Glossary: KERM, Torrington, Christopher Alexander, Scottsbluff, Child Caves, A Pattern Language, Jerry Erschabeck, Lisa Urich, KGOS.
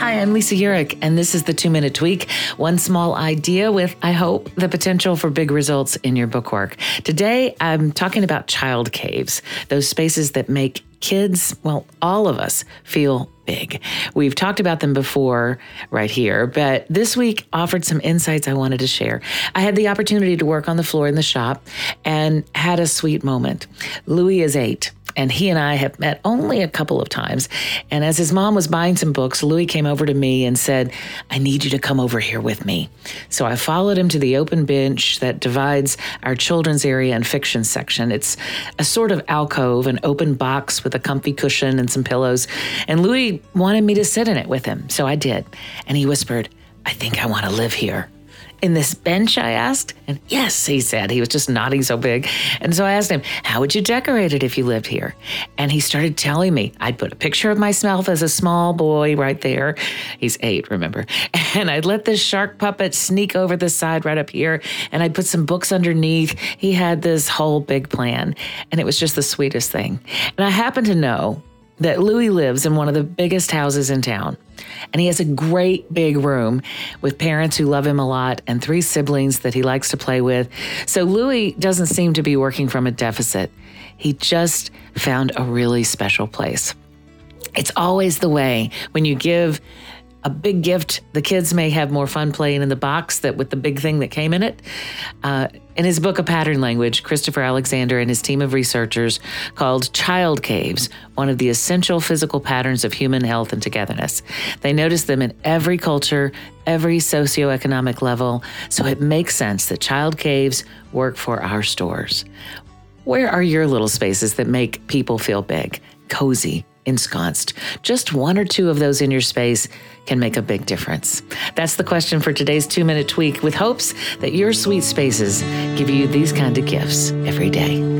Hi, I'm Lisa Urich, and this is the 2-Minute Tweak, one small idea with, I hope, the potential for big results in your bookwork. Today, I'm talking about child caves, those spaces that make kids, well, all of us, feel big. We've talked about them before right here, but this week offered some insights I wanted to share. I had the opportunity to work on the floor in the shop and had a sweet moment. Louis is 8. And he and I have met only a couple of times. And as his mom was buying some books, Louis came over to me and said, "I need you to come over here with me." So I followed him to the open bench that divides our children's area and fiction section. It's a sort of alcove, an open box with a comfy cushion and some pillows. And Louis wanted me to sit in it with him. So I did. And he whispered, "I think I want to live here." "In this bench?" I asked. And yes, he said. He was just nodding so big. And so I asked him, "How would you decorate it if you lived here?" And he started telling me. I'd put a picture of myself as a small boy right there. He's 8, remember. And I'd let this shark puppet sneak over the side right up here. And I'd put some books underneath. He had this whole big plan. And it was just the sweetest thing. And I happen to know that Louis lives in one of the biggest houses in town. And he has a great big room with parents who love him a lot and 3 siblings that he likes to play with. So Louis doesn't seem to be working from a deficit. He just found a really special place. It's always the way when you give a big gift, the kids may have more fun playing in the box than with the big thing that came in it. In his book, A Pattern Language, Christopher Alexander and his team of researchers called child caves one of the essential physical patterns of human health and togetherness. They noticed them in every culture, every socioeconomic level, so it makes sense that child caves work for our stores. Where are your little spaces that make people feel big, cozy, ensconced? Just 1 or 2 of those in your space can make a big difference. That's the question for today's 2-Minute Tweak, with hopes that your sweet spaces give you these kind of gifts every day.